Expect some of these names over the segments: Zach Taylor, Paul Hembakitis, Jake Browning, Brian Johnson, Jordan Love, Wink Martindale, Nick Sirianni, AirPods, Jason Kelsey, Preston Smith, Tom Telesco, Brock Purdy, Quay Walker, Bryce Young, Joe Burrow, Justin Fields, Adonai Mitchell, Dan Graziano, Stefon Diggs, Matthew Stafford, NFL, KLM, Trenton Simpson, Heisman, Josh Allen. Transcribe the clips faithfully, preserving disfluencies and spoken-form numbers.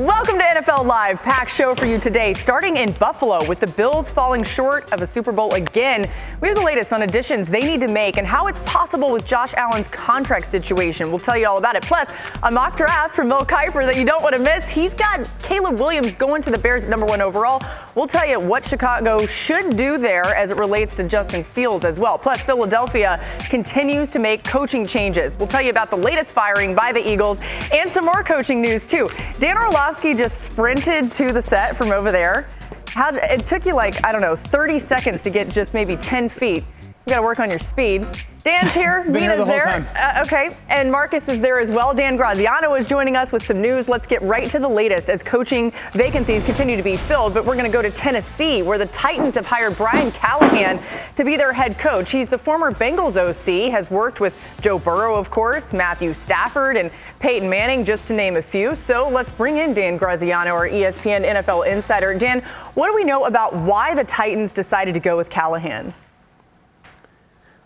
Welcome to N F L Live, packed show for you today, starting in Buffalo with the Bills falling short of a Super Bowl again. We have the latest on additions they need to make and how it's possible with Josh Allen's contract situation. We'll tell you all about it. Plus, a mock draft from Mel Kiper that you don't want to miss. He's got Caleb Williams going to the Bears at number one overall. We'll tell you what Chicago should do there as it relates to Justin Fields as well. Plus, Philadelphia continues to make coaching changes. We'll tell you about the latest firing by the Eagles and some more coaching news, too. Dan Orlovsky just sprinted to the set from over there. How it took you like, I don't know, thirty seconds to get just maybe ten feet. You gotta work on your speed. Dan's here, Vina's there. Uh, okay, and Marcus is there as well. Dan Graziano is joining us with some news. Let's get right to the latest as coaching vacancies continue to be filled, but we're gonna go to Tennessee, where the Titans have hired Brian Callahan to be their head coach. He's the former Bengals O C, has worked with Joe Burrow, of course, Matthew Stafford, and Peyton Manning, just to name a few. So let's bring in Dan Graziano, our E S P N N F L insider. Dan, what do we know about why the Titans decided to go with Callahan?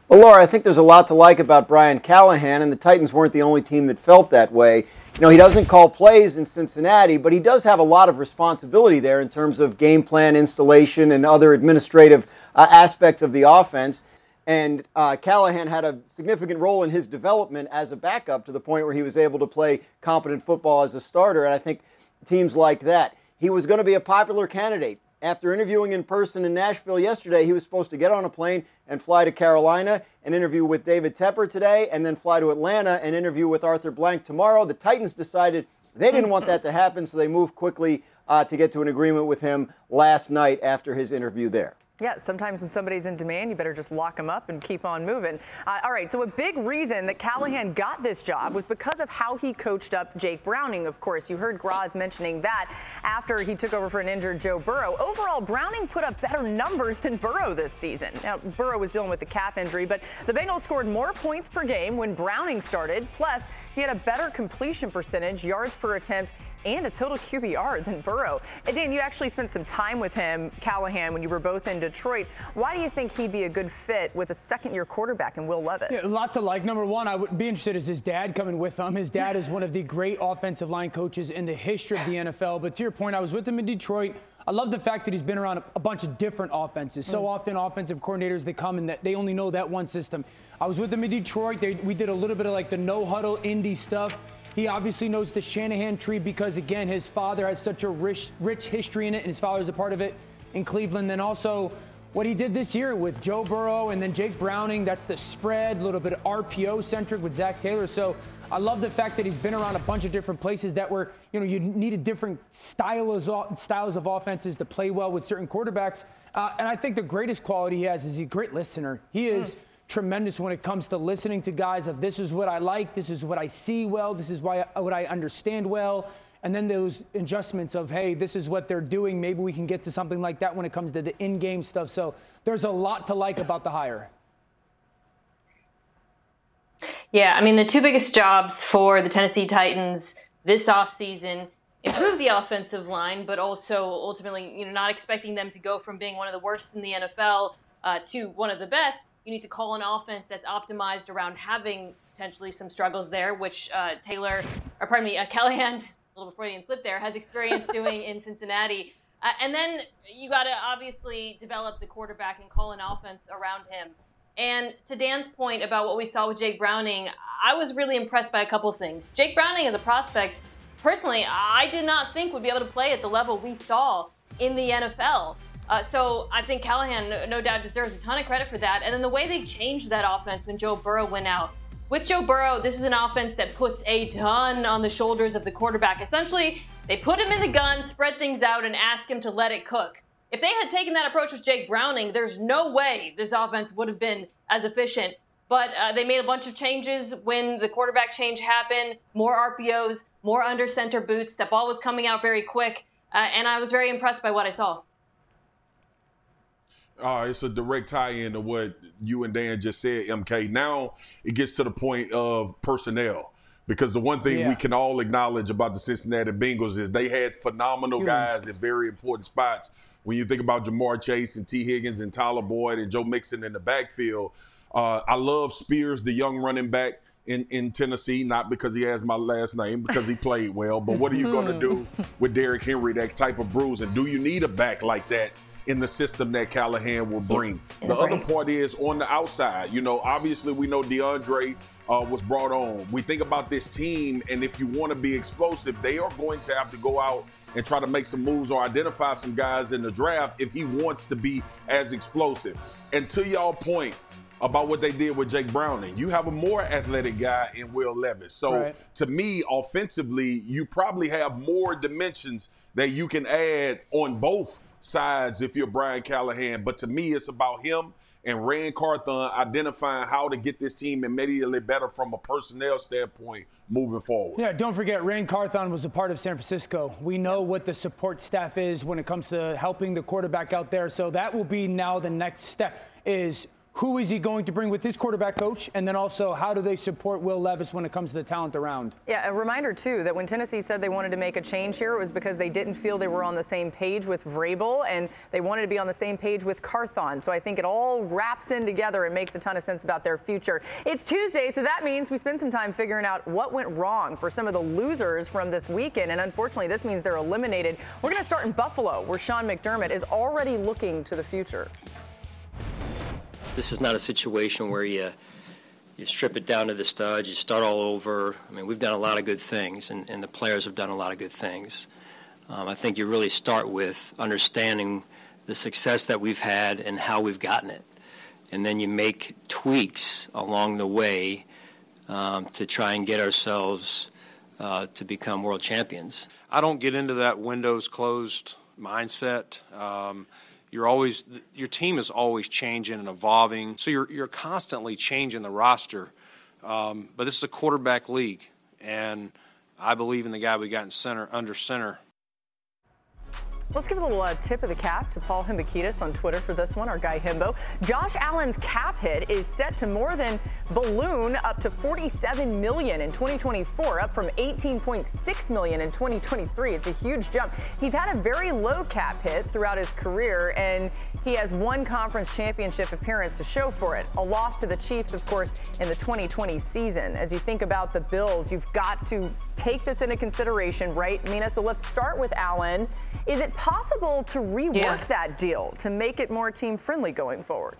Well, Laura, I think there's a lot to like about Brian Callahan, and the Titans weren't the only team that felt that way. You know, he doesn't call plays in Cincinnati, but he does have a lot of responsibility there in terms of game plan installation and other administrative uh, aspects of the offense. And uh, Callahan had a significant role in his development as a backup to the point where he was able to play competent football as a starter, and I think teams like that. He was going to be a popular candidate. After interviewing in person in Nashville yesterday, he was supposed to get on a plane and fly to Carolina and interview with David Tepper today, and then fly to Atlanta and interview with Arthur Blank tomorrow. The Titans decided they didn't want that to happen, so they moved quickly uh, to get to an agreement with him last night after his interview there. Yeah, sometimes when somebody's in demand, you better just lock them up and keep on moving. Uh, all right, so a big reason that Callahan got this job was because of how he coached up Jake Browning, of course. You heard Graz mentioning that after he took over for an injured Joe Burrow. Overall, Browning put up better numbers than Burrow this season. Now, Burrow was dealing with a calf injury, but the Bengals scored more points per game when Browning started. Plus, he had a better completion percentage, yards per attempt, and a total Q B R than Burrow. And Dan, you actually spent some time with him, Callahan, when you were both in Detroit. Why do you think he'd be a good fit with a second-year quarterback in Will Levis? Yeah, a lot to like. Number one, I would be interested is his dad coming with him. His dad is one of the great offensive line coaches in the history of the N F L. But to your point, I was with him in Detroit. I love the fact that he's been around a bunch of different offenses. So often offensive coordinators, they come and they only know that one system. I was with him in Detroit. They, we did a little bit of like the no-huddle Indy stuff. He obviously knows the Shanahan tree because, again, his father has such a rich, rich history in it, and his father was a part of it in Cleveland. Then also what he did this year with Joe Burrow and then Jake Browning, that's the spread, a little bit R P O-centric with Zach Taylor. So I love the fact that he's been around a bunch of different places that were, you know, you needed different styles styles of offenses to play well with certain quarterbacks. Uh, and I think the greatest quality he has is he's a great listener. He is tremendous when it comes to listening to guys of this is what I like, this is what I see well, this is why I, what I understand well, and then those adjustments of, hey, this is what they're doing, maybe we can get to something like that when it comes to the in-game stuff. So there's a lot to like about the hire. Yeah, I mean, the two biggest jobs for the Tennessee Titans this offseason, improve the offensive line, but also ultimately, you know, not expecting them to go from being one of the worst in the N F L uh, to one of the best. You need to call an offense that's optimized around having potentially some struggles there, which uh, Taylor, or pardon me, uh, Callahan, a little Freudian slip there, has experience doing in Cincinnati. Uh, and then you got to obviously develop the quarterback and call an offense around him. And to Dan's point about what we saw with Jake Browning, I was really impressed by a couple things. Jake Browning as a prospect, personally, I did not think would be able to play at the level we saw in the N F L. Uh, so I think Callahan, no, no doubt, deserves a ton of credit for that. And then the way they changed that offense when Joe Burrow went out. With Joe Burrow, this is an offense that puts a ton on the shoulders of the quarterback. Essentially, they put him in the gun, spread things out, and ask him to let it cook. If they had taken that approach with Jake Browning, there's no way this offense would have been as efficient. But uh, they made a bunch of changes when the quarterback change happened. More R P Os, more under center boots. That ball was coming out very quick. Uh, and I was very impressed by what I saw. Uh, it's a direct tie-in to what you and Dan just said, M K. Now it gets to the point of personnel, because the one thing yeah. we can all acknowledge about the Cincinnati Bengals is they had phenomenal mm. guys at very important spots. When you think about Jamar Chase and T. Higgins and Tyler Boyd and Joe Mixon in the backfield, uh, I love Spears, the young running back. in, in Tennessee, not because he has my last name, because he played well. But what are you going to do with Derrick Henry, that type of bruising? Do you need a back like that in the system that Callahan will bring? The right. other part is on the outside. You know, obviously we know DeAndre uh, was brought on. We think about this team, and if you want to be explosive, they are going to have to go out and try to make some moves or identify some guys in the draft if he wants to be as explosive. And to y'all point about what they did with Jake Browning, you have a more athletic guy in Will Levis. So right. to me, offensively, you probably have more dimensions that you can add on both sides if you're Brian Callahan. But to me, it's about him and Rand Carthon identifying how to get this team immediately better from a personnel standpoint moving forward. Yeah, don't forget, Rand Carthon was a part of San Francisco. We know what the support staff is when it comes to helping the quarterback out there. So that will be now the next step, is who is he going to bring with his quarterback coach? And then also, how do they support Will Levis when it comes to the talent around? Yeah, a reminder, too, that when Tennessee said they wanted to make a change here, it was because they didn't feel they were on the same page with Vrabel, and they wanted to be on the same page with Carthon. So I think it all wraps in together and makes a ton of sense about their future. It's Tuesday, so that means we spend some time figuring out what went wrong for some of the losers from this weekend. And unfortunately, this means they're eliminated. We're going to start in Buffalo, where Sean McDermott is already looking to the future. This is not a situation where you you strip it down to the studs, you start all over. I mean, we've done a lot of good things, and, and the players have done a lot of good things. Um, I think you really start with understanding the success that we've had and how we've gotten it. And then you make tweaks along the way um, to try and get ourselves uh, to become world champions. I don't get into that windows closed mindset. Um You're always your team is always changing and evolving, so you're you're constantly changing the roster. Um, but this is a quarterback league, and I believe in the guy we got in center under center. Let's give a little uh, tip of the cap to Paul Hembakitis on Twitter for this one, our guy Hembo. Josh Allen's cap hit is set to more than balloon up to forty-seven million dollars in twenty twenty-four, up from eighteen point six million dollars in twenty twenty-three. It's a huge jump. He's had a very low cap hit throughout his career, and he has one conference championship appearance to show for it. A loss to the Chiefs, of course, in the twenty twenty season. As you think about the Bills, you've got to take this into consideration, right, Mina? So let's start with Allen. Is it possible to rework yeah. that deal to make it more team-friendly going forward?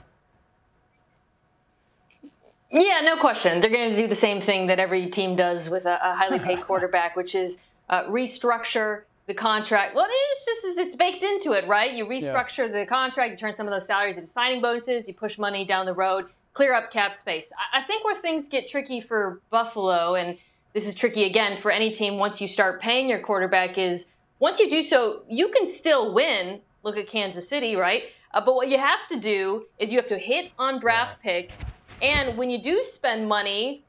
Yeah, no question. They're going to do the same thing that every team does with a, a highly paid quarterback, which is uh, restructure the contract. Well, it's just it's baked into it, right? You restructure yeah. the contract, you turn some of those salaries into signing bonuses, you push money down the road, clear up cap space. I, I think where things get tricky for Buffalo, and this is tricky again for any team once you start paying your quarterback, is once you do so, you can still win. Look at Kansas City, right? Uh, but what you have to do is you have to hit on draft picks. And when you do spend money,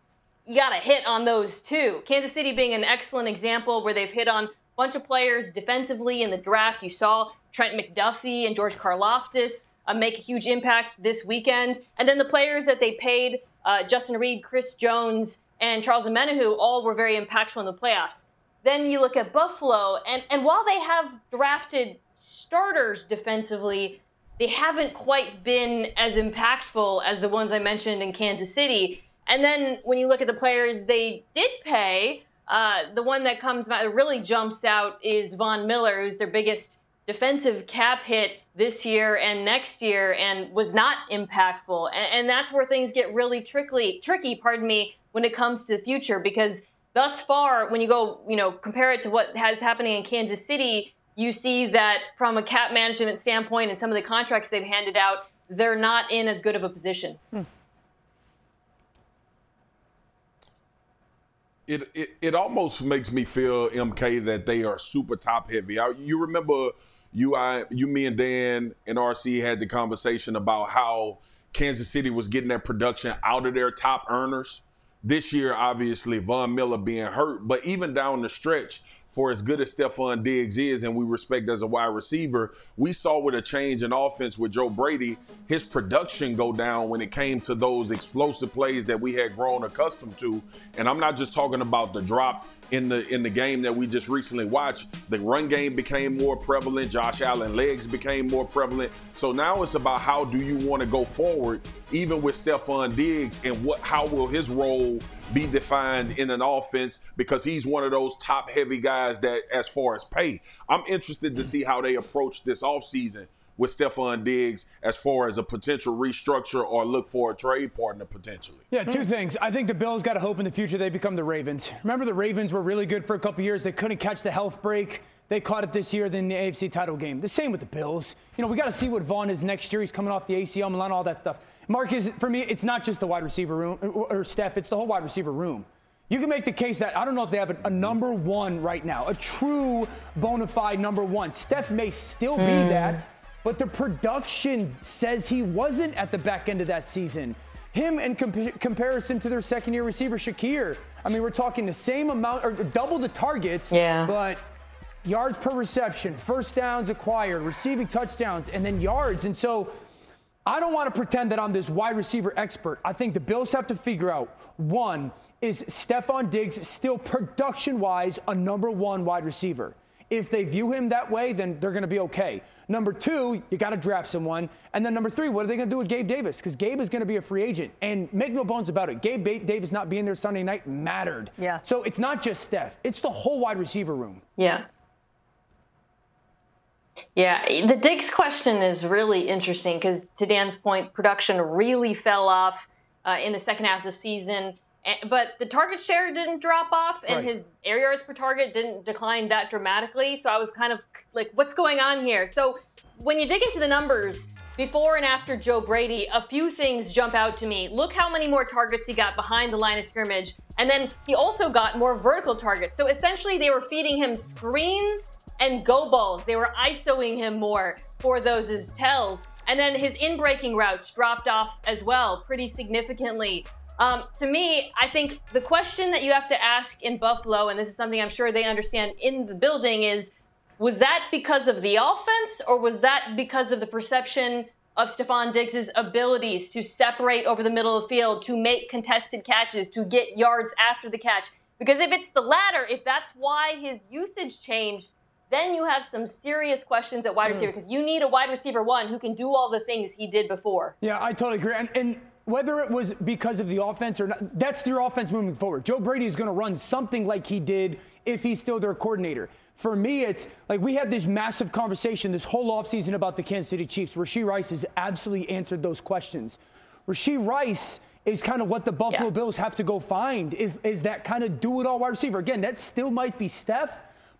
you got to hit on those too. Kansas City being an excellent example where they've hit on a bunch of players defensively in the draft. You saw Trent McDuffie and George Karlaftis uh, make a huge impact this weekend. And then the players that they paid, uh, Justin Reed, Chris Jones, and Charles Omenihu, all were very impactful in the playoffs. Then you look at Buffalo, and, and while they have drafted starters defensively, they haven't quite been as impactful as the ones I mentioned in Kansas City. And then when you look at the players they did pay, uh, the one that comes that really jumps out is Von Miller, who's their biggest defensive cap hit this year and next year, and was not impactful. And, and that's where things get really tricky, tricky, pardon me, when it comes to the future, because thus far, when you go, you know, compare it to what has happening in Kansas City, you see that from a cap management standpoint and some of the contracts they've handed out, they're not in as good of a position. Hmm. It, it it almost makes me feel, M K, that they are super top heavy. I, you remember you, I, you, me, and Dan and R C had the conversation about how Kansas City was getting their production out of their top earners. This year, obviously, Von Miller being hurt, but even down the stretch, for as good as Stefon Diggs is and we respect as a wide receiver, we saw with a change in offense with Joe Brady, his production go down when it came to those explosive plays that we had grown accustomed to. And I'm not just talking about the drop in the in the game that we just recently watched, the run game became more prevalent. Josh Allen legs became more prevalent. So now it's about how do you want to go forward, even with Stefon Diggs, and what how will his role be defined in an offense, because he's one of those top-heavy guys that as far as pay. I'm interested to see how they approach this offseason with Stefon Diggs as far as a potential restructure or look for a trade partner potentially. Yeah, two mm. things. I think the Bills got to hope in the future they become the Ravens. Remember, the Ravens were really good for a couple years. They couldn't catch the health break. They caught it this year, then the A F C title game. The same with the Bills. You know, we got to see what Vaughn is next year. He's coming off the A C L, Milan, all that stuff. Marcus, for me, it's not just the wide receiver room, or Steph, it's the whole wide receiver room. You can make the case that I don't know if they have a, a number one right now, a true bona fide number one. Steph may still be mm. that, but the production says he wasn't at the back end of that season. Him in comp- comparison to their second-year receiver, Shakir. I mean, we're talking the same amount, or double the targets, yeah. but yards per reception, first downs acquired, receiving touchdowns, and then yards. And so I don't want to pretend that I'm this wide receiver expert. I think the Bills have to figure out, one, is Stefon Diggs still production-wise a number one wide receiver? If they view him that way, then they're going to be okay. Number two, you got to draft someone. And then number three, what are they going to do with Gabe Davis? Because Gabe is going to be a free agent. And make no bones about it, Gabe Davis not being there Sunday night mattered. Yeah. So it's not just Steph. It's the whole wide receiver room. Yeah. Yeah, the Diggs question is really interesting because, to Dan's point, production really fell off uh, in the second half of the season. But the target share didn't drop off, and right. his air yards per target didn't decline that dramatically. So I was kind of like, what's going on here? So when you dig into the numbers before and after Joe Brady, a few things jump out to me. Look how many more targets he got behind the line of scrimmage. And then he also got more vertical targets. So essentially they were feeding him screens and go balls. They were ISOing him more for those as tells. And then his in-breaking routes dropped off as well pretty significantly. Um, to me, I think the question that you have to ask in Buffalo, and this is something I'm sure they understand in the building, is, was that because of the offense, or was that because of the perception of Stefon Diggs' abilities to separate over the middle of the field, to make contested catches, to get yards after the catch? Because if it's the latter, if that's why his usage changed, then you have some serious questions at wide receiver, because you need a wide receiver one who can do all the things he did before. Yeah, I totally agree. And, and whether it was because of the offense or not, that's your offense moving forward. Joe Brady is going to run something like he did if he's still their coordinator. For me, it's like we had this massive conversation this whole offseason about the Kansas City Chiefs. Rashee Rice has absolutely answered those questions. Rashee Rice is kind of what the Buffalo yeah. Bills have to go find, is, is that kind of do-it-all wide receiver. Again, that still might be Steph,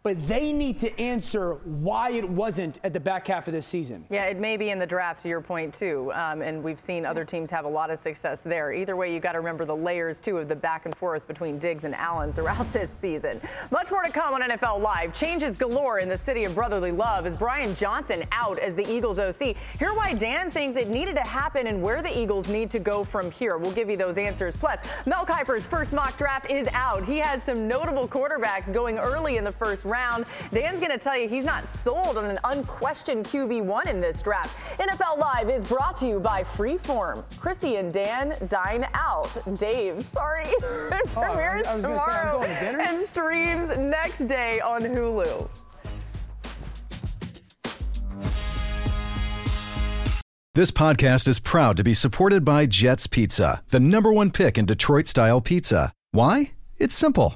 but they need to answer why it wasn't at the back half of this season. Yeah, it may be in the draft, to your point, too. Um, and we've seen other teams have a lot of success there. Either way, you got to remember the layers, too, of the back and forth between Diggs and Allen throughout this season. Much more to come on N F L Live. Changes galore in the city of brotherly love. Is Brian Johnson out as the Eagles O C? Hear why Dan thinks it needed to happen and where the Eagles need to go from here. We'll give you those answers. Plus, Mel Kiper's first mock draft is out. He has some notable quarterbacks going early in the first round. Round. Dan's going to tell you he's not sold on an unquestioned Q B one in this draft. N F L Live is brought to you by Freeform. Chrissy and Dan dine out. Dave, sorry, it oh, premieres tomorrow to and streams next day on Hulu. This podcast is proud to be supported by Jets Pizza, the number one pick in Detroit-style pizza. Why? It's simple.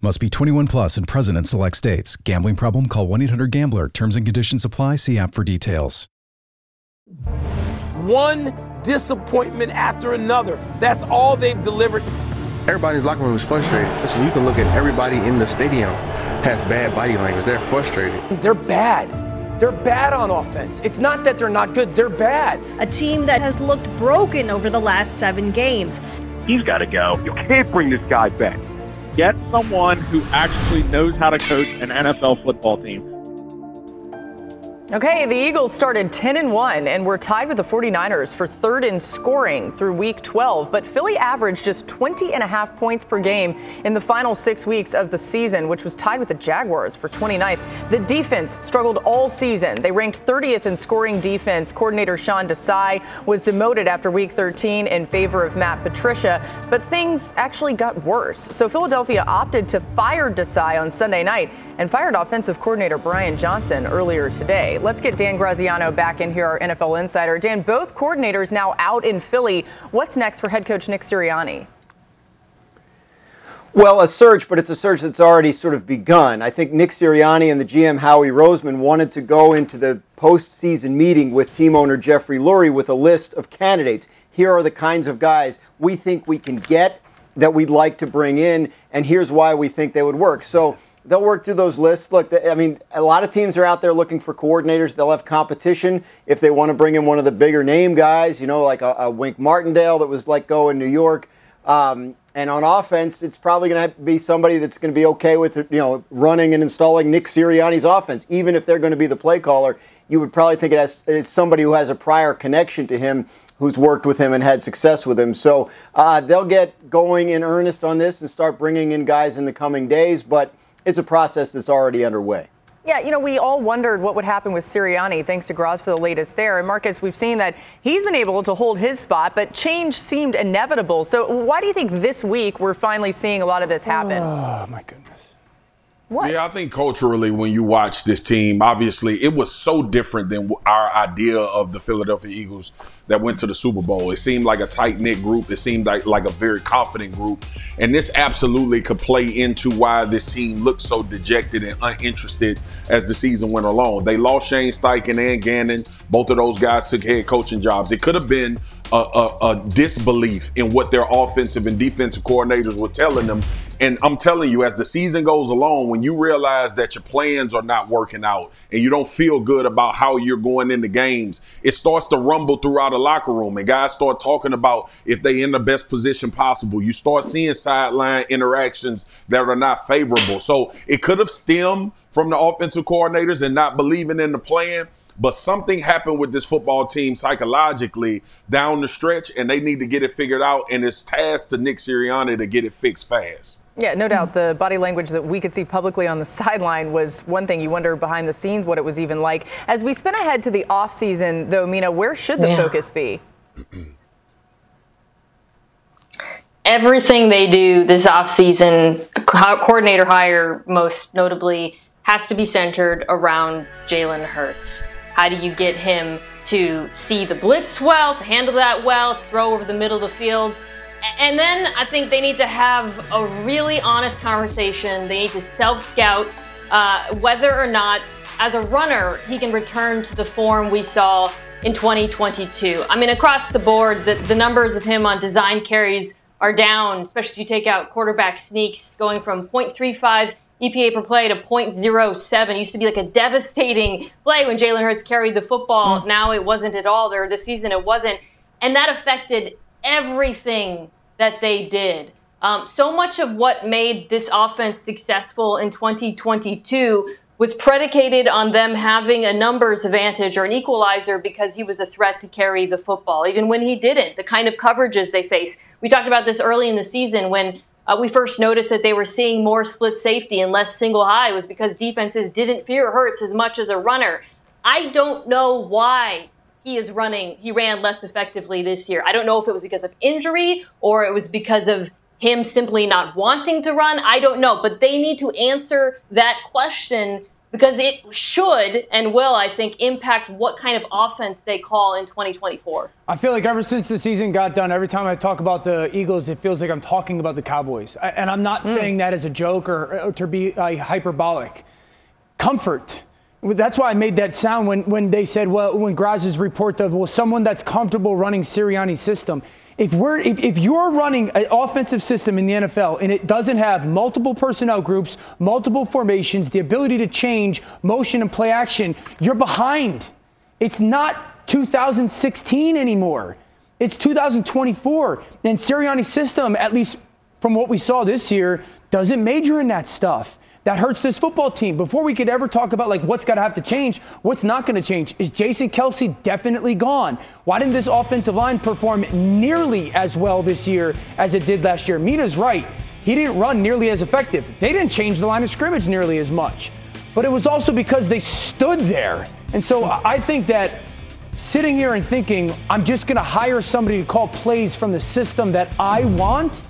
Must be twenty-one plus and present in select states. Gambling problem? Call one eight hundred gambler. Terms and conditions apply. See app for details. One disappointment after another. That's all they've delivered. Everybody's locker room is frustrated. Listen, you can look at everybody in the stadium has bad body language. They're frustrated. They're bad. They're bad on offense. It's not that they're not good. They're bad. A team that has looked broken over the last seven games. He's got to go. You can't bring this guy back. Get someone who actually knows how to coach an N F L football team. Okay, the Eagles started ten and one and were tied with the forty-niners for third in scoring through week twelve. But Philly averaged just twenty and a half points per game in the final six weeks of the season, which was tied with the Jaguars for twenty-ninth. The defense struggled all season. They ranked thirtieth in scoring defense. Coordinator Sean Desai was demoted after week thirteen in favor of Matt Patricia. But things actually got worse. So Philadelphia opted to fire Desai on Sunday night and fired offensive coordinator Brian Johnson earlier today. Let's get Dan Graziano back in here, our N F L insider. Dan, both coordinators now out in Philly. What's next for head coach Nick Sirianni? Well, a search, but it's a search that's already sort of begun. I think Nick Sirianni and the G M Howie Roseman wanted to go into the postseason meeting with team owner Jeffrey Lurie with a list of candidates. Here are the kinds of guys we think we can get that we'd like to bring in, and here's why we think they would work. So they'll work through those lists. Look, I mean, a lot of teams are out there looking for coordinators. They'll have competition if they want to bring in one of the bigger name guys, you know, like a, a Wink Martindale that was let go in New York. Um, and on offense, it's probably going to be somebody that's going to be okay with, you know, running and installing Nick Sirianni's offense. Even if they're going to be the play caller, you would probably think it has, it's somebody who has a prior connection to him, who's worked with him and had success with him. So uh, they'll get going in earnest on this and start bringing in guys in the coming days. But it's a process that's already underway. Yeah, you know, we all wondered what would happen with Sirianni. Thanks to Graz for the latest there. And Marcus, we've seen that he's been able to hold his spot, but change seemed inevitable. So why do you think this week we're finally seeing a lot of this happen? Oh, my goodness. What? Yeah, I think culturally when you watch this team, obviously it was so different than our idea of the Philadelphia Eagles that went to the Super Bowl. It seemed like a tight-knit group. It seemed like, like a very confident group. And this absolutely could play into why this team looked so dejected and uninterested as the season went along. They lost Shane Steichen and Gannon. Both of those guys took head coaching jobs. It could have been A, a, a disbelief in what their offensive and defensive coordinators were telling them. And I'm telling you, as the season goes along, when you realize that your plans are not working out and you don't feel good about how you're going into games, it starts to rumble throughout a locker room and guys start talking about if they in the best position possible. You start seeing sideline interactions that are not favorable. So it could have stemmed from the offensive coordinators and not believing in the plan. But something happened with this football team psychologically down the stretch, and they need to get it figured out. And it's tasked to Nick Sirianni to get it fixed fast. Yeah, no doubt. The body language that we could see publicly on the sideline was one thing. You wonder behind the scenes what it was even like. As we spin ahead to the offseason, though, Mina, where should the yeah. focus be? Everything they do this offseason, coordinator hire most notably, has to be centered around Jalen Hurts. How do you get him to see the blitz well, to handle that well, to throw over the middle of the field? And then I think they need to have a really honest conversation. They need to self-scout uh, whether or not, as a runner, he can return to the form we saw in twenty twenty-two. I mean, across the board, the, the numbers of him on design carries are down, especially if you take out quarterback sneaks, going from point three five E P A per play to point zero seven. It used to be like a devastating play when Jalen Hurts carried the football. Mm-hmm. Now it wasn't at all. There this season it wasn't. And that affected everything that they did. Um, so much of what made this offense successful in twenty twenty-two was predicated on them having a numbers advantage or an equalizer because he was a threat to carry the football, even when he didn't, the kind of coverages they faced. We talked about this early in the season when Uh, we first noticed that they were seeing more split safety and less single high was because defenses didn't fear Hurts as much as a runner. I don't know why he is running. He ran less effectively this year. I don't know if it was because of injury or it was because of him simply not wanting to run. I don't know. But they need to answer that question because it should and will, I think, impact what kind of offense they call in twenty twenty-four. I feel like ever since the season got done, every time I talk about the Eagles, it feels like I'm talking about the Cowboys. I, and I'm not mm. saying that as a joke or, or to be uh, hyperbolic. Comfort. That's why I made that sound when, when they said, well, when Graz's report of, well, someone that's comfortable running Sirianni's system. If we're if, if you're running an offensive system in the N F L and it doesn't have multiple personnel groups, multiple formations, the ability to change motion and play action, you're behind. It's not two thousand sixteen anymore. It's two thousand twenty-four. And Sirianni's system, at least from what we saw this year, doesn't major in that stuff. That hurts this football team. Before we could ever talk about, like, what's got to have to change, what's not going to change, is Jason Kelsey definitely gone? Why didn't this offensive line perform nearly as well this year as it did last year? Mina's right. He didn't run nearly as effective. They didn't change the line of scrimmage nearly as much. But it was also because they stood there. And so I think that sitting here and thinking, I'm just going to hire somebody to call plays from the system that I want,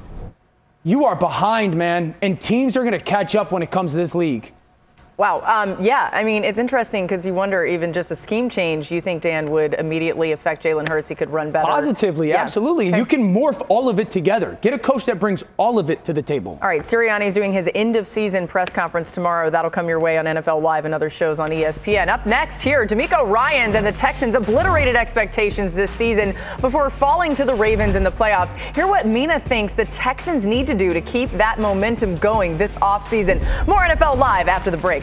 you are behind, man, and teams are going to catch up when it comes to this league. Wow. Um, yeah, I mean, it's interesting because you wonder even just a scheme change, you think, Dan, would immediately affect Jalen Hurts. He could run better. Positively, yeah. Absolutely. Okay. You can morph all of it together. Get a coach that brings all of it to the table. All right, Sirianni is doing his end-of-season press conference tomorrow. That'll come your way on N F L Live and other shows on E S P N. Up next here, D'Amico Ryans and the Texans obliterated expectations this season before falling to the Ravens in the playoffs. Hear what Mina thinks the Texans need to do to keep that momentum going this offseason. More N F L Live after the break.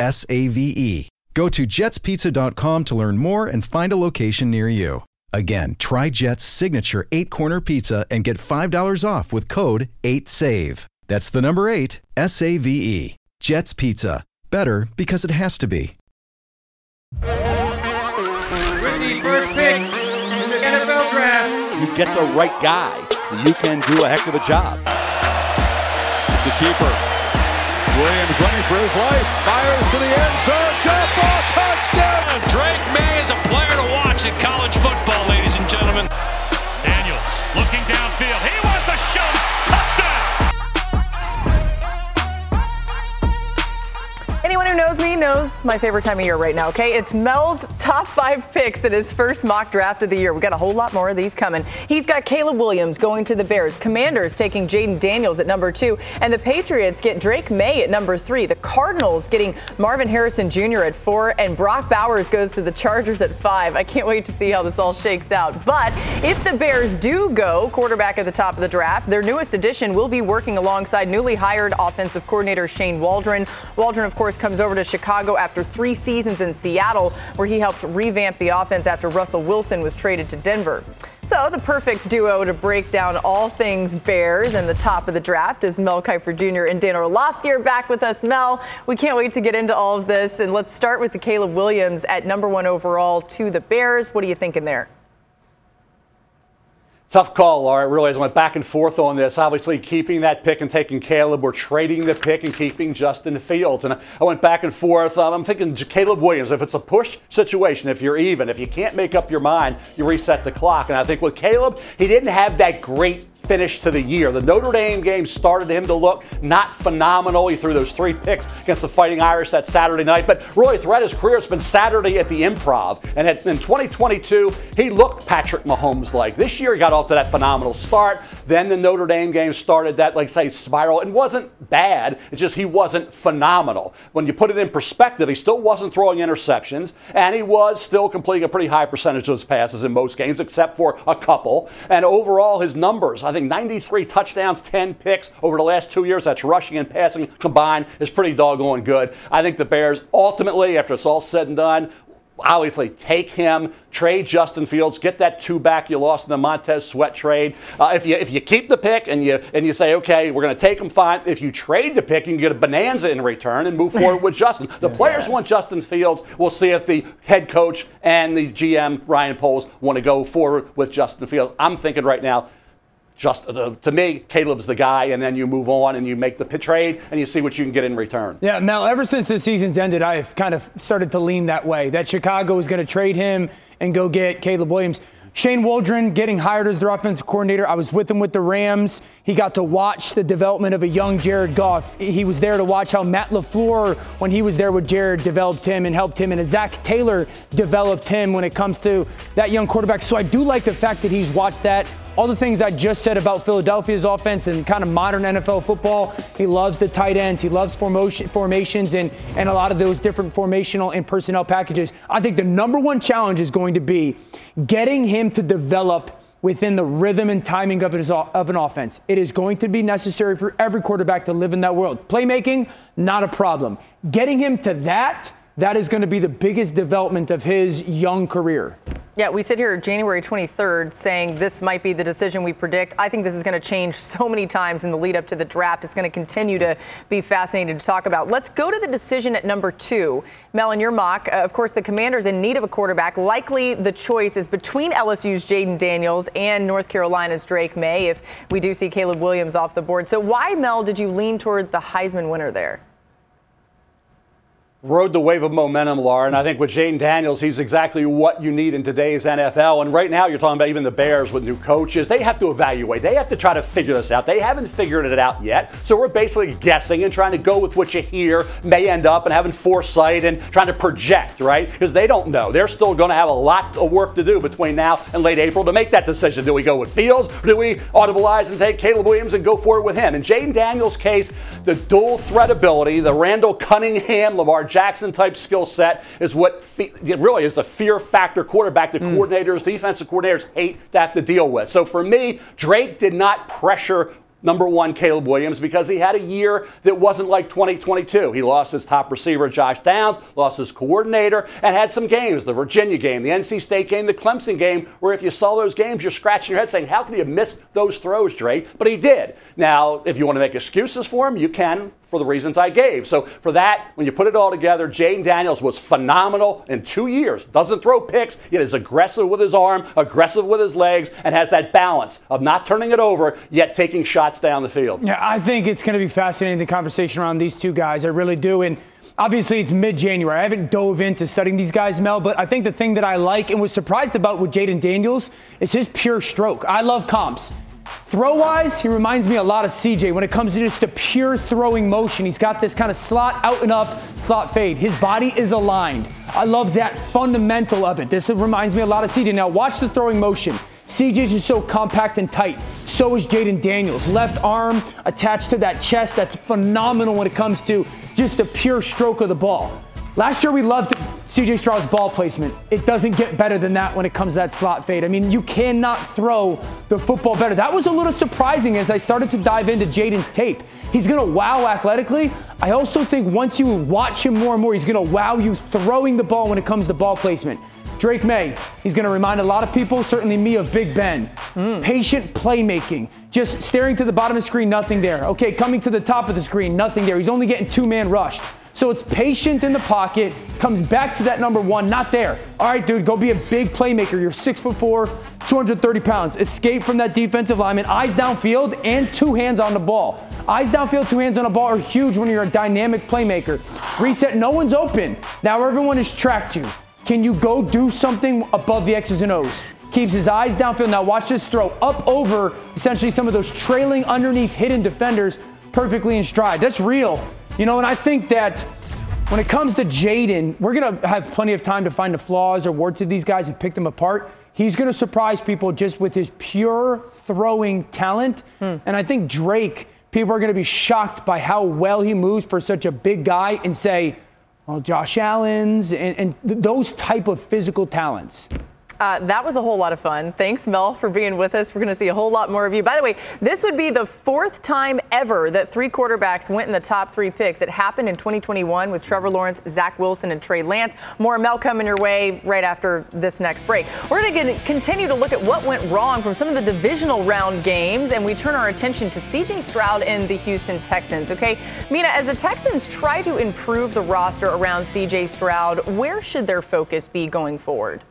S A V E. Go to jets pizza dot com to learn more and find a location near you. Again, try Jet's signature eight-corner pizza and get five dollars off with code eight save. That's the number eight, S A V E. Jet's Pizza. Better because it has to be. With the first pick in the N F L Draft. You get the right guy, you can do a heck of a job. It's a keeper. Williams running for his life, fires to the end zone, jump ball, touchdown! Drake May is a player to watch in college football, ladies and gentlemen. Daniels looking downfield, he wants a shot, touchdown! Anyone who knows me knows my favorite time of year right now, okay? It's Mel's top five picks in his first mock draft of the year. We got a whole lot more of these coming. He's got Caleb Williams going to the Bears, Commanders taking Jaden Daniels at number two, and the Patriots get Drake May at number three. The Cardinals getting Marvin Harrison Junior at four, and Brock Bowers goes to the Chargers at five. I can't wait to see how this all shakes out. But if the Bears do go quarterback at the top of the draft, their newest addition will be working alongside newly hired offensive coordinator Shane Waldron. Waldron, of course, comes over to Chicago after three seasons in Seattle, where he helped revamp the offense after Russell Wilson was traded to Denver. So the perfect duo to break down all things Bears and the top of the draft is Mel Kiper Junior and Dan Orlovsky are back with us. Mel, we can't wait to get into all of this, and let's start with the Caleb Williams at number one overall to the Bears. What are you thinking there? Tough call, Laura. It really is. I went back and forth on this. Obviously, keeping that pick and taking Caleb, or trading the pick and keeping Justin Fields. And I went back and forth. Um, I'm thinking Caleb Williams. If it's a push situation, if you're even, if you can't make up your mind, you reset the clock. And I think with Caleb, he didn't have that great finish to the year. The Notre Dame game started him to look not phenomenal. He threw those three picks against the Fighting Irish that Saturday night, but really throughout his career, it's been Saturday at the Improv. And at, in twenty twenty-two, he looked Patrick Mahomes-like. This year, he got off to that phenomenal start. Then the Notre Dame game started that, like say, spiral. It wasn't bad. It's just he wasn't phenomenal. When you put it in perspective, he still wasn't throwing interceptions, and he was still completing a pretty high percentage of his passes in most games, except for a couple. And overall, his numbers, I think ninety-three touchdowns, ten picks over the last two years, that's rushing and passing combined, is pretty doggone good. I think the Bears ultimately, after it's all said and done, obviously take him, trade Justin Fields, get that two back you lost in the Montez Sweat trade. Uh, if you if you keep the pick and you and you say, okay, we're going to take him, fine. If you trade the pick, you can get a bonanza in return and move forward with Justin. The players want Justin Fields. We'll see if the head coach and the G M, Ryan Poles, want to go forward with Justin Fields. I'm thinking right now, Just uh, to me, Caleb's the guy, and then you move on and you make the trade and you see what you can get in return. Yeah, Mel, ever since this season's ended, I've kind of started to lean that way, that Chicago is going to trade him and go get Caleb Williams. Shane Waldron getting hired as their offensive coordinator. I was with him with the Rams. He got to watch the development of a young Jared Goff. He was there to watch how Matt LaFleur, when he was there with Jared, developed him and helped him. And as Zach Taylor developed him when it comes to that young quarterback. So I do like the fact that he's watched that. All the things I just said about Philadelphia's offense and kind of modern N F L football, he loves the tight ends. He loves formation, formations and, and a lot of those different formational and personnel packages. I think the number one challenge is going to be getting him to develop within the rhythm and timing of, his, of an offense. It is going to be necessary for every quarterback to live in that world. Playmaking, not a problem. Getting him to that, that is going to be the biggest development of his young career. Yeah, we sit here January twenty-third saying this might be the decision we predict. I think this is going to change so many times in the lead up to the draft. It's going to continue to be fascinating to talk about. Let's go to the decision at number two. Mel, in your mock, uh, of course, the Commanders in need of a quarterback. Likely the choice is between L S U's Jaden Daniels and North Carolina's Drake May if we do see Caleb Williams off the board. So why, Mel, did you lean toward the Heisman winner there? Rode the wave of momentum, Laura, and I think with Jaden Daniels, he's exactly what you need in today's N F L. And right now, you're talking about even the Bears with new coaches. They have to evaluate. They have to try to figure this out. They haven't figured it out yet. So we're basically guessing and trying to go with what you hear may end up and having foresight and trying to project, right? Because they don't know. They're still going to have a lot of work to do between now and late April to make that decision. Do we go with Fields? Or do we audibilize and take Caleb Williams and go forward with him? In Jaden Daniels' case, the dual threat ability, the Randall Cunningham, Lamar Jackson-type skill set is what fe- really is the fear factor quarterback that mm. coordinators, defensive coordinators hate to have to deal with. So for me, Drake did not pressure number one Caleb Williams because he had a year that wasn't like twenty twenty-two. He lost his top receiver, Josh Downs, lost his coordinator, and had some games, the Virginia game, the N C State game, the Clemson game, where if you saw those games, you're scratching your head saying, how could you miss those throws, Drake? But he did. Now, if you want to make excuses for him, you can, for the reasons I gave. So for that, when you put it all together, Jaden Daniels was phenomenal in two years. Doesn't throw picks, yet is aggressive with his arm, aggressive with his legs, and has that balance of not turning it over, yet taking shots down the field. Yeah, I think it's going to be fascinating, the conversation around these two guys. I really do. And obviously, it's mid-January. I haven't dove into studying these guys, Mel, but I think the thing that I like and was surprised about with Jaden Daniels is his pure stroke. I love comps. Throw-wise, he reminds me a lot of C J when it comes to just the pure throwing motion. He's got this kind of slot out and up, slot fade. His body is aligned. I love that fundamental of it. This reminds me a lot of C J. Now watch the throwing motion. C J's just so compact and tight. So is Jaden Daniels. Left arm attached to that chest. That's phenomenal when it comes to just the pure stroke of the ball. Last year we loved C J. Stroud's ball placement. It doesn't get better than that when it comes to that slot fade. I mean, you cannot throw the football better. That was a little surprising as I started to dive into Jaden's tape. He's going to wow athletically. I also think once you watch him more and more, he's going to wow you throwing the ball when it comes to ball placement. Drake May, he's going to remind a lot of people, certainly me, of Big Ben. Mm. Patient playmaking. Just staring to the bottom of the screen, nothing there. Okay, coming to the top of the screen, nothing there. He's only getting two-man rushed. So it's patient in the pocket, comes back to that number one, not there. All right, dude, go be a big playmaker. You're six foot four, two hundred thirty pounds. Escape from that defensive lineman, eyes downfield, and two hands on the ball. Eyes downfield, two hands on the ball are huge when you're a dynamic playmaker. Reset, no one's open. Now everyone has tracked you. Can you go do something above the X's and O's? Keeps his eyes downfield. Now watch this throw up over essentially some of those trailing underneath hidden defenders perfectly in stride. That's real. You know, and I think that When it comes to Jaden, we're going to have plenty of time to find the flaws or warts of these guys and pick them apart. He's going to surprise people just with his pure throwing talent. Mm. And I think Drake, people are going to be shocked by how well he moves for such a big guy and say, well, Josh Allen's and, and th- those type of physical talents. Uh, that was a whole lot of fun. Thanks, Mel, for being with us. We're going to see a whole lot more of you. By the way, this would be the fourth time ever that three quarterbacks went in the top three picks. It happened in twenty twenty-one with Trevor Lawrence, Zach Wilson, and Trey Lance. More Mel coming your way right after this next break. We're going to continue to look at what went wrong from some of the divisional round games, and we turn our attention to C J. Stroud and the Houston Texans. Okay, Mina, as the Texans try to improve the roster around C J. Stroud, where should their focus be going forward?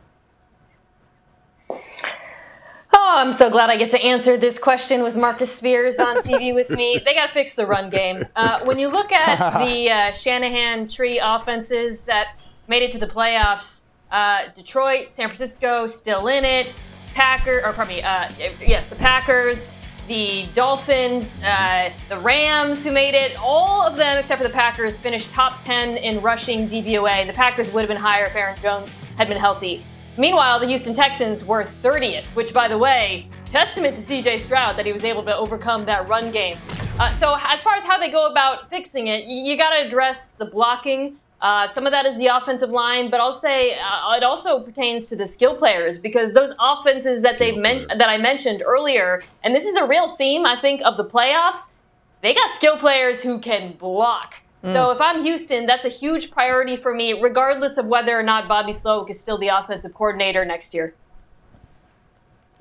Oh, I'm so glad I get to answer this question with Marcus Spears on T V with me. They got to fix the run game. Uh, when you look at the uh, Shanahan tree offenses that made it to the playoffs, uh, Detroit, San Francisco, still in it. Packer, or pardon me, uh, yes, the Packers, the Dolphins, uh, the Rams, who made it. All of them, except for the Packers, finished top ten in rushing D V O A. The Packers would have been higher if Aaron Jones had been healthy. Meanwhile, the Houston Texans were thirtieth, which, by the way, testament to C J. Stroud that he was able to overcome that run game. Uh, so as far as how they go about fixing it, you got to address the blocking. Uh, some of that is the offensive line, but I'll say uh, it also pertains to the skill players, because those offenses that they men- that I mentioned earlier, and this is a real theme, I think, of the playoffs, they got skill players who can block. So if I'm Houston, that's a huge priority for me, regardless of whether or not Bobby Slowik is still the offensive coordinator next year.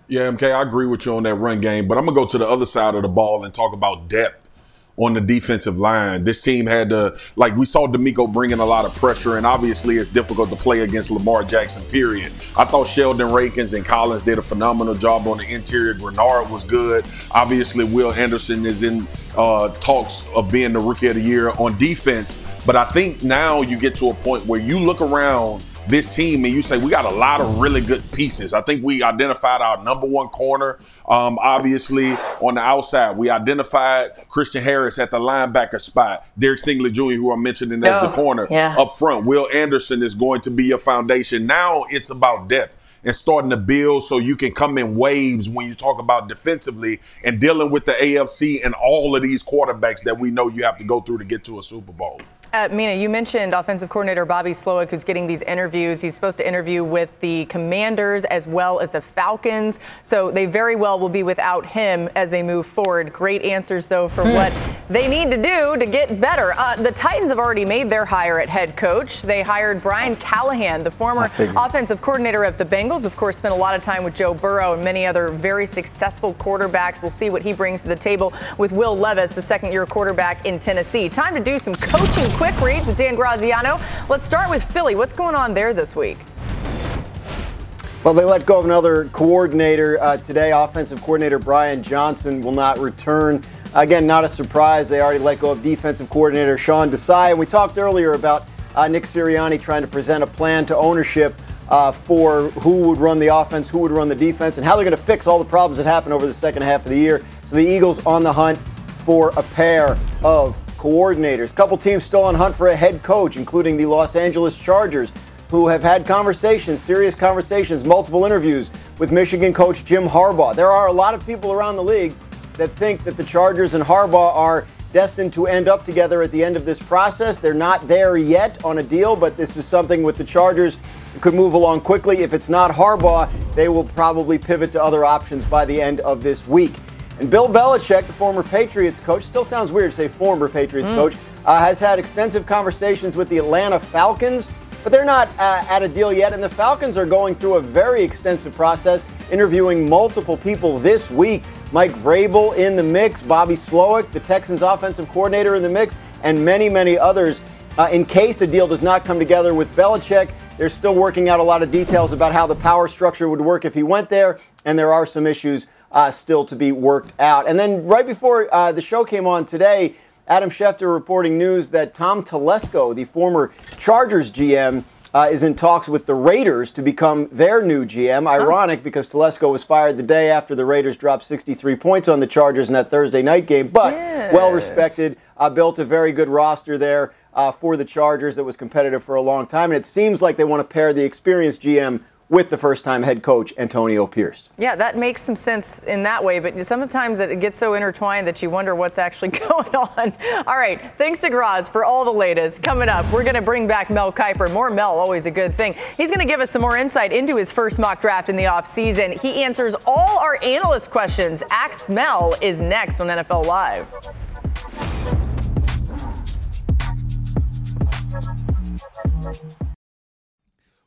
Yeah, M K, I agree with you on that run game, but I'm going to go to the other side of the ball and talk about depth on the defensive line. This team had to, like, we saw D'Amico bringing a lot of pressure, and obviously it's difficult to play against Lamar Jackson, period. I thought Sheldon Rankins and Collins did a phenomenal job on the interior. Grenard was good. Obviously, Will Anderson is in uh, talks of being the Rookie of the Year on defense. But I think now you get to a point where you look around this team and you say, we got a lot of really good pieces. I think we identified our number one corner, um, obviously, on the outside. We identified Christian Harris at the linebacker spot. Derek Stingley Junior, who I'm mentioning as oh, the corner yeah. up front. Will Anderson is going to be your foundation. Now it's about depth and starting to build so you can come in waves when you talk about defensively and dealing with the A F C and all of these quarterbacks that we know you have to go through to get to a Super Bowl. Uh, Mina, you mentioned offensive coordinator Bobby Slowik, who's getting these interviews. He's supposed to interview with the Commanders as well as the Falcons. So they very well will be without him as they move forward. Great answers, though, for mm. what they need to do to get better. Uh, the Titans have already made their hire at head coach. They hired Brian Callahan, the former offensive coordinator of the Bengals. Of course, spent a lot of time with Joe Burrow and many other very successful quarterbacks. We'll see what he brings to the table with Will Levis, the second-year quarterback in Tennessee. Time to do some coaching quick. Quick reads with Dan Graziano. Let's start with Philly. What's going on there this week? Well, they let go of another coordinator uh, today. Offensive coordinator Brian Johnson will not return. Again, not a surprise. They already let go of defensive coordinator Sean Desai. And we talked earlier about uh, Nick Sirianni trying to present a plan to ownership uh, for who would run the offense, who would run the defense, and how they're going to fix all the problems that happened over the second half of the year. So the Eagles on the hunt for a pair of coordinators. Couple teams still on hunt for a head coach, including the Los Angeles Chargers, who have had conversations, serious conversations, multiple interviews with Michigan coach Jim Harbaugh. There are a lot of people around the league that think that the Chargers and Harbaugh are destined to end up together at the end of this process. They're not there yet on a deal, but this is something with the Chargers that could move along quickly. If it's not Harbaugh, they will probably pivot to other options by the end of this week. And Bill Belichick, the former Patriots coach, still sounds weird to say former Patriots mm. coach, uh, has had extensive conversations with the Atlanta Falcons, but they're not uh, at a deal yet. And the Falcons are going through a very extensive process, interviewing multiple people this week. Mike Vrabel in the mix, Bobby Slowik, the Texans offensive coordinator in the mix, and many, many others. Uh, in case a deal does not come together with Belichick, they're still working out a lot of details about how the power structure would work if he went there, and there are some issues Uh, still to be worked out. And then right before uh, the show came on today, Adam Schefter reporting news that Tom Telesco, the former Chargers G M, uh, is in talks with the Raiders to become their new G M. Ironic, because Telesco was fired the day after the Raiders dropped sixty-three points on the Chargers in that Thursday night game, but yeah. well-respected, uh, built a very good roster there. uh, for the Chargers that was competitive for a long time. And it seems like they want to pair the experienced G M with the first-time head coach, Antonio Pierce. Yeah, that makes some sense in that way, but sometimes it gets so intertwined that you wonder what's actually going on. All right, thanks to Graz for all the latest. Coming up, we're going to bring back Mel Kiper. More Mel, always a good thing. He's going to give us some more insight into his first mock draft in the offseason. He answers all our analyst questions. Ask Mel is next on N F L Live.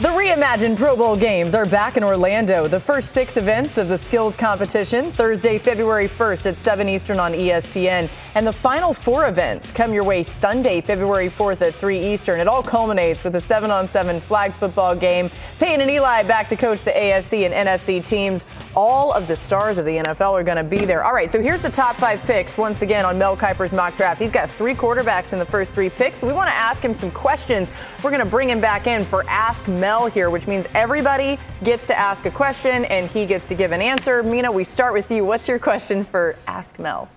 The reimagined Pro Bowl games are back in Orlando. The first six events of the skills competition, Thursday, February first at seven Eastern on E S P N. And the final four events come your way Sunday, February fourth at three Eastern. It all culminates with a seven on seven flag football game. Peyton and Eli back to coach the A F C and N F C teams. All of the stars of the N F L are going to be there. All right, so here's the top five picks once again on Mel Kiper's mock draft. He's got three quarterbacks in the first three picks. So we want to ask him some questions. We're going to bring him back in for Ask Mel here, which means everybody gets to ask a question and he gets to give an answer. Mina, we start with you. What's your question for Ask Mel?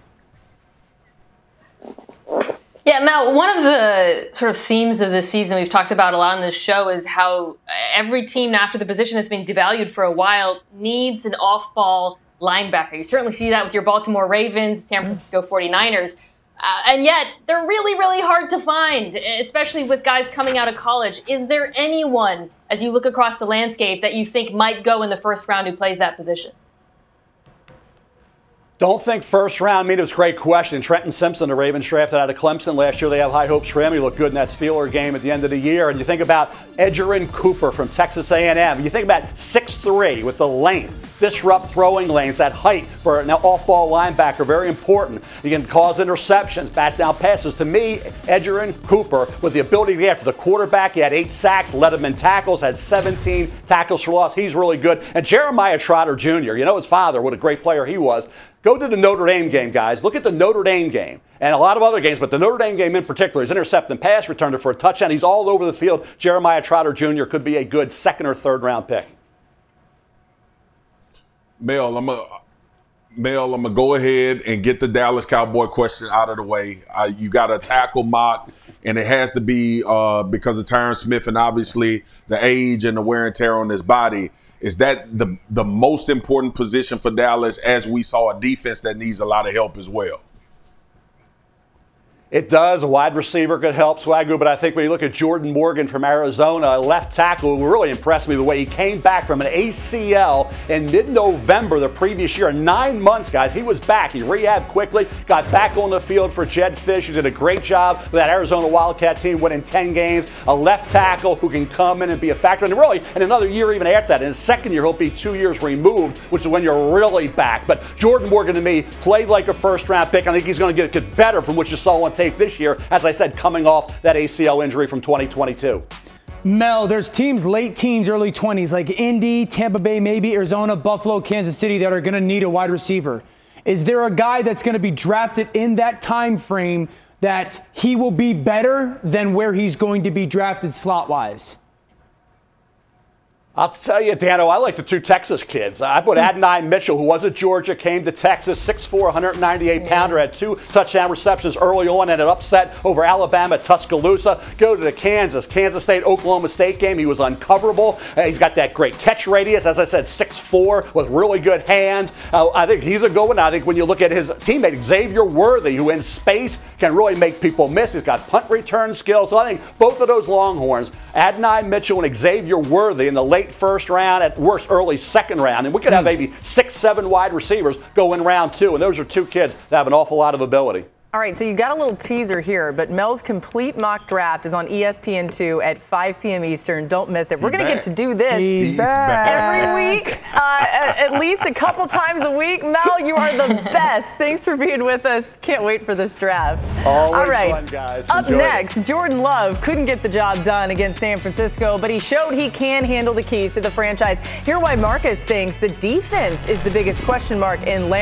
Yeah, Mel, one of the sort of themes of this season we've talked about a lot on this show is how every team after the position has been devalued for a while needs an off-ball linebacker. You certainly see that with your Baltimore Ravens, San Francisco forty-niners. Uh, and yet, they're really, really hard to find, especially with guys coming out of college. Is there anyone, as you look across the landscape, that you think might go in the first round who plays that position? Don't think first round. I mean, it was a great question. Trenton Simpson, the Ravens drafted out of Clemson last year. They have high hopes for him. He looked good in that Steeler game at the end of the year. And you think about Edgerrin Cooper from Texas A and M. You think about six three with the length. Disrupt throwing lanes, that height for an off-ball linebacker, very important. You can cause interceptions, bat down passes. To me, Edgerrin Cooper with the ability to get after the quarterback. He had eight sacks, led him in tackles, had seventeen tackles for loss. He's really good. And Jeremiah Trotter Junior, you know his father, what a great player he was. Go to the Notre Dame game, guys. Look at the Notre Dame game and a lot of other games, but the Notre Dame game in particular. He's intercepting pass, returned it for a touchdown. He's all over the field. Jeremiah Trotter Junior could be a good second or third round pick. Mel, I'm a Mel. I'm gonna go ahead and get the Dallas Cowboy question out of the way. I, you got a tackle mock, and it has to be uh, because of Tyron Smith and obviously the age and the wear and tear on his body. Is that the the most important position for Dallas? As we saw a defense that needs a lot of help as well. It does. A wide receiver could help Swagoo, but I think when you look at Jordan Morgan from Arizona, a left tackle, who really impressed me the way he came back from an A C L in mid-November the previous year. Nine months, guys. He was back. He rehabbed quickly, got back on the field for Jed Fish, who did a great job with that Arizona Wildcat team, winning ten games. A left tackle who can come in and be a factor. And really, in another year even after that, in his second year, he'll be two years removed, which is when you're really back. But Jordan Morgan, to me, played like a first-round pick. I think he's going to get better from what you saw on this year, as I said, coming off that A C L injury from twenty twenty-two. Mel, there's teams late teens, early twenties, like Indy, Tampa Bay, maybe Arizona, Buffalo, Kansas City, that are going to need a wide receiver. Is there a guy that's going to be drafted in that time frame that he will be better than where he's going to be drafted slot-wise? I'll tell you, Dano, I like the two Texas kids. I put Adonai Mitchell, who was at Georgia, came to Texas, six four, one ninety-eight pounder, had two touchdown receptions early on and an upset over Alabama at Tuscaloosa. Go to the Kansas, Kansas State, Oklahoma State game. He was uncoverable. Uh, he's got that great catch radius. As I said, six four with really good hands. Uh, I think he's a good one. I think when you look at his teammate, Xavier Worthy, who in space can really make people miss. He's got punt return skills. So I think both of those Longhorns, Adonai Mitchell and Xavier Worthy in the late first round, at worst early second round, and we could have maybe six, seven wide receivers go in round two, and those are two kids that have an awful lot of ability. All right, so you got a little teaser here, but Mel's complete mock draft is on E S P N two at five p.m. Eastern. Don't miss it. He's We're going to get to do this He's every back. week, uh, at least a couple times a week. Mel, you are the best. Thanks for being with us. Can't wait for this draft. Always All right, fun, guys. Up Enjoy next, it. Jordan Love couldn't get the job done against San Francisco, but he showed he can handle the keys to the franchise. Hear why Marcus thinks the defense is the biggest question mark in Atlanta.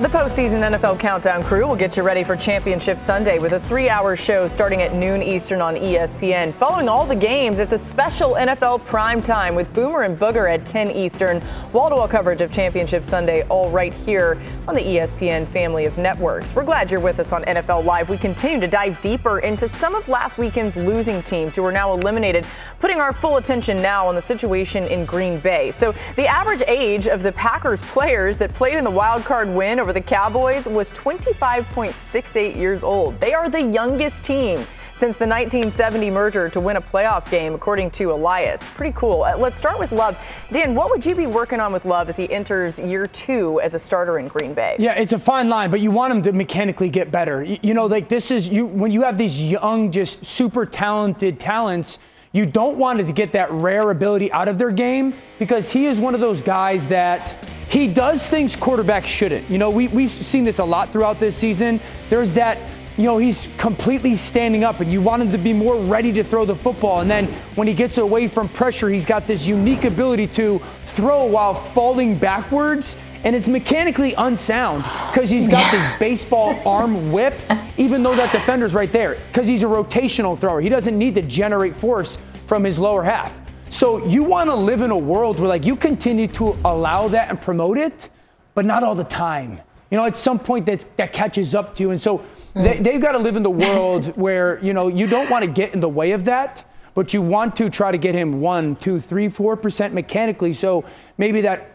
The postseason N F L Countdown crew will get you ready for Championship Sunday with a three-hour show starting at noon Eastern on E S P N. Following all the games, it's a special N F L prime time with Boomer and Booger at ten Eastern. Wall-to-wall coverage of Championship Sunday all right here on the E S P N family of networks. We're glad you're with us on N F L Live. We continue to dive deeper into some of last weekend's losing teams who are now eliminated, putting our full attention now on the situation in Green Bay. So the average age of the Packers players that played in the wildcard win over the Cowboys was twenty-five point six eight years old. They are the youngest team since the nineteen seventy merger to win a playoff game, according to Elias. Pretty cool. Uh, let's start with Love. Dan, what would you be working on with Love as he enters year two as a starter in Green Bay? Yeah, it's a fine line, but you want him to mechanically get better. You, you know, like this is you when you have these young, just super talented talents, you don't want it to get that rare ability out of their game, because he is one of those guys that he does things quarterbacks shouldn't. You know, we, we've seen this a lot throughout this season. There's that, you know, he's completely standing up and you want him to be more ready to throw the football. And then when he gets away from pressure, he's got this unique ability to throw while falling backwards. And it's mechanically unsound because he's got yeah. this baseball arm whip, even though that defender's right there, because he's a rotational thrower. He doesn't need to generate force from his lower half. So you want to live in a world where, like, you continue to allow that and promote it, but not all the time. You know, at some point that's, that catches up to you. And so mm. they, they've got to live in the world where, you know, you don't want to get in the way of that, but you want to try to get him one, two, three, four percent mechanically. So maybe that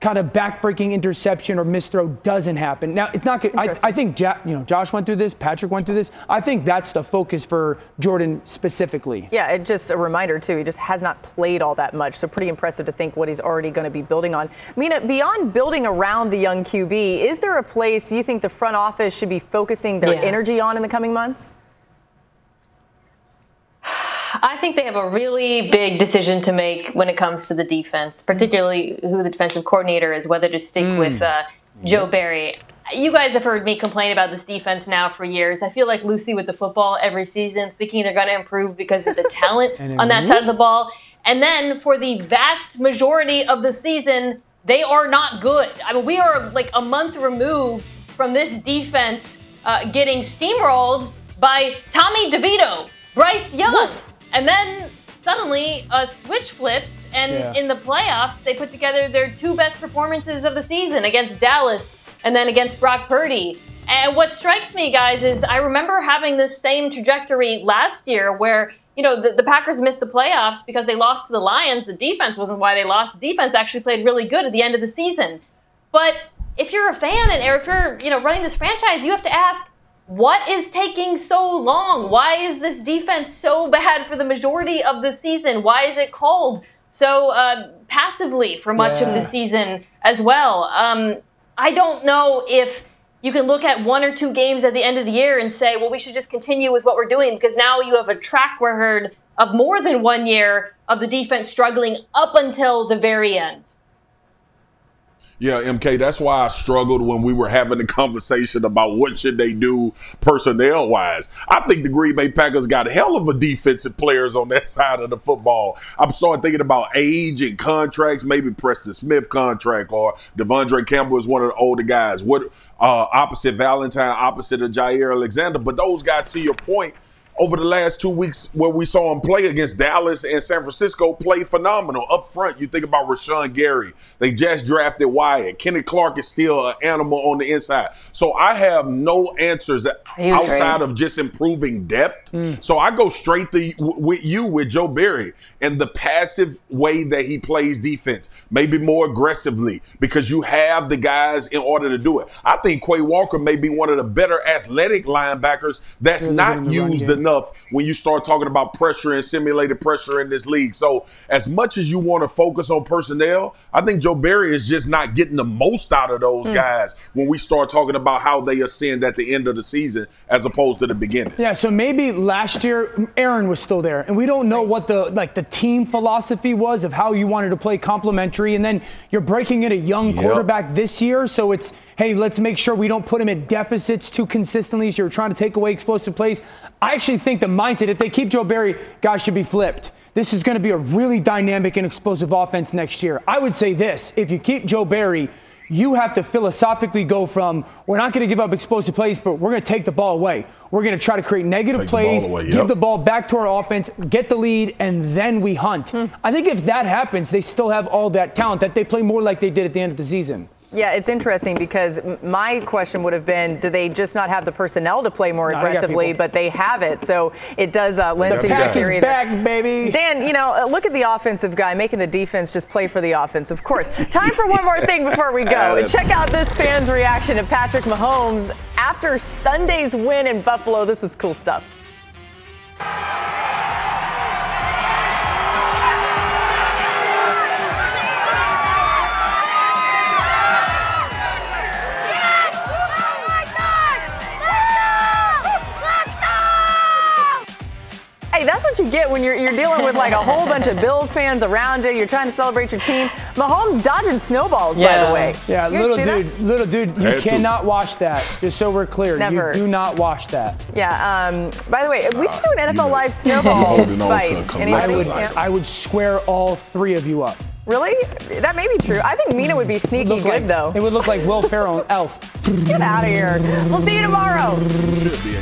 kind of backbreaking interception or misthrow doesn't happen. Now, it's not good. I, I think ja- you know, Josh went through this. Patrick went through this. I think that's the focus for Jordan specifically. Yeah, it just a reminder, too. He just has not played all that much, so pretty impressive to think what he's already going to be building on. Mina, beyond building around the young Q B, is there a place you think the front office should be focusing their yeah. energy on in the coming months? I think they have a really big decision to make when it comes to the defense, particularly who the defensive coordinator is, whether to stick mm. with uh, Joe Barry. You guys have heard me complain about this defense now for years. I feel like Lucy with the football every season, thinking they're going to improve because of the talent on that side of the ball. And then for the vast majority of the season, they are not good. I mean, we are like a month removed from this defense uh, getting steamrolled by Tommy DeVito, Bryce Young. What? And then suddenly a switch flips, and yeah. in the playoffs, they put together their two best performances of the season against Dallas and then against Brock Purdy. And what strikes me, guys, is I remember having this same trajectory last year where, you know, the, the Packers missed the playoffs because they lost to the Lions. The defense wasn't why they lost. The defense actually played really good at the end of the season. But if you're a fan and if you're, you know, running this franchise, you have to ask, what is taking so long? Why is this defense so bad for the majority of the season? Why is it called so uh, passively for much yeah. of the season as well? Um, I don't know if you can look at one or two games at the end of the year and say, well, we should just continue with what we're doing, because now you have a track record of more than one year of the defense struggling up until the very end. Yeah, M K, that's why I struggled when we were having the conversation about what should they do personnel-wise. I think the Green Bay Packers got hell of a defensive players on that side of the football. I'm starting thinking about age and contracts, maybe Preston Smith contract, or Devondre Campbell is one of the older guys. What uh, opposite Valentine, opposite of Jair Alexander. But those guys, to your point, over the last two weeks where we saw him play against Dallas and San Francisco, play phenomenal. Up front, you think about Rashawn Gary. They just drafted Wyatt. Kenny Clark is still an animal on the inside. So I have no answers He's outside great. of just improving depth. Mm. So I go straight to, with you with Joe Barry and the passive way that he plays defense, maybe more aggressively, because you have the guys in order to do it. I think Quay Walker may be one of the better athletic linebackers that's You're not used enough. enough when you start talking about pressure and simulated pressure in this league. So as much as you want to focus on personnel, I think Joe Barry is just not getting the most out of those mm. guys when we start talking about how they ascend at the end of the season as opposed to the beginning. Yeah, so maybe last year Aaron was still there, and we don't know what the like the team philosophy was of how you wanted to play complementary, and then you're breaking in a young yep. quarterback this year, so it's, hey, let's make sure we don't put him at deficits too consistently, so you're trying to take away explosive plays. I actually think the mindset, if they keep Joe Barry, guys should be flipped. This is going to be a really dynamic and explosive offense next year. I would say this, if you keep Joe Barry, you have to philosophically go from, we're not going to give up explosive plays, but we're going to take the ball away. We're going to try to create negative take plays, the away, yep. give the ball back to our offense, get the lead, and then we hunt. Hmm. I think if that happens, they still have all that talent, that they play more like they did at the end of the season. Yeah, it's interesting because my question would have been, do they just not have the personnel to play more no, aggressively, but they have it. So it does uh, lend to your theory. Back, baby. Dan, you know, look at the offensive guy making the defense just play for the offense, of course. Time for one more thing before we go. Check out this fan's reaction to Patrick Mahomes after Sunday's win in Buffalo. This is cool stuff. Hey, that's what you get when you're you're dealing with like a whole bunch of Bills fans around you. You're trying to celebrate your team. Mahomes dodging snowballs, yeah. by the way. Yeah, little dude, that? little dude, you hey, cannot wash that. Just so we're clear, Never. you do not wash that. Yeah. Um. By the way, we should do an N F L uh, you, Live snowball fight. I would, I would square all three of you up. Really? That may be true. I think Mina would be sneaky would good, like, though. It would look like Will Ferrell and Elf. Get out of here. We'll see you tomorrow. Should be a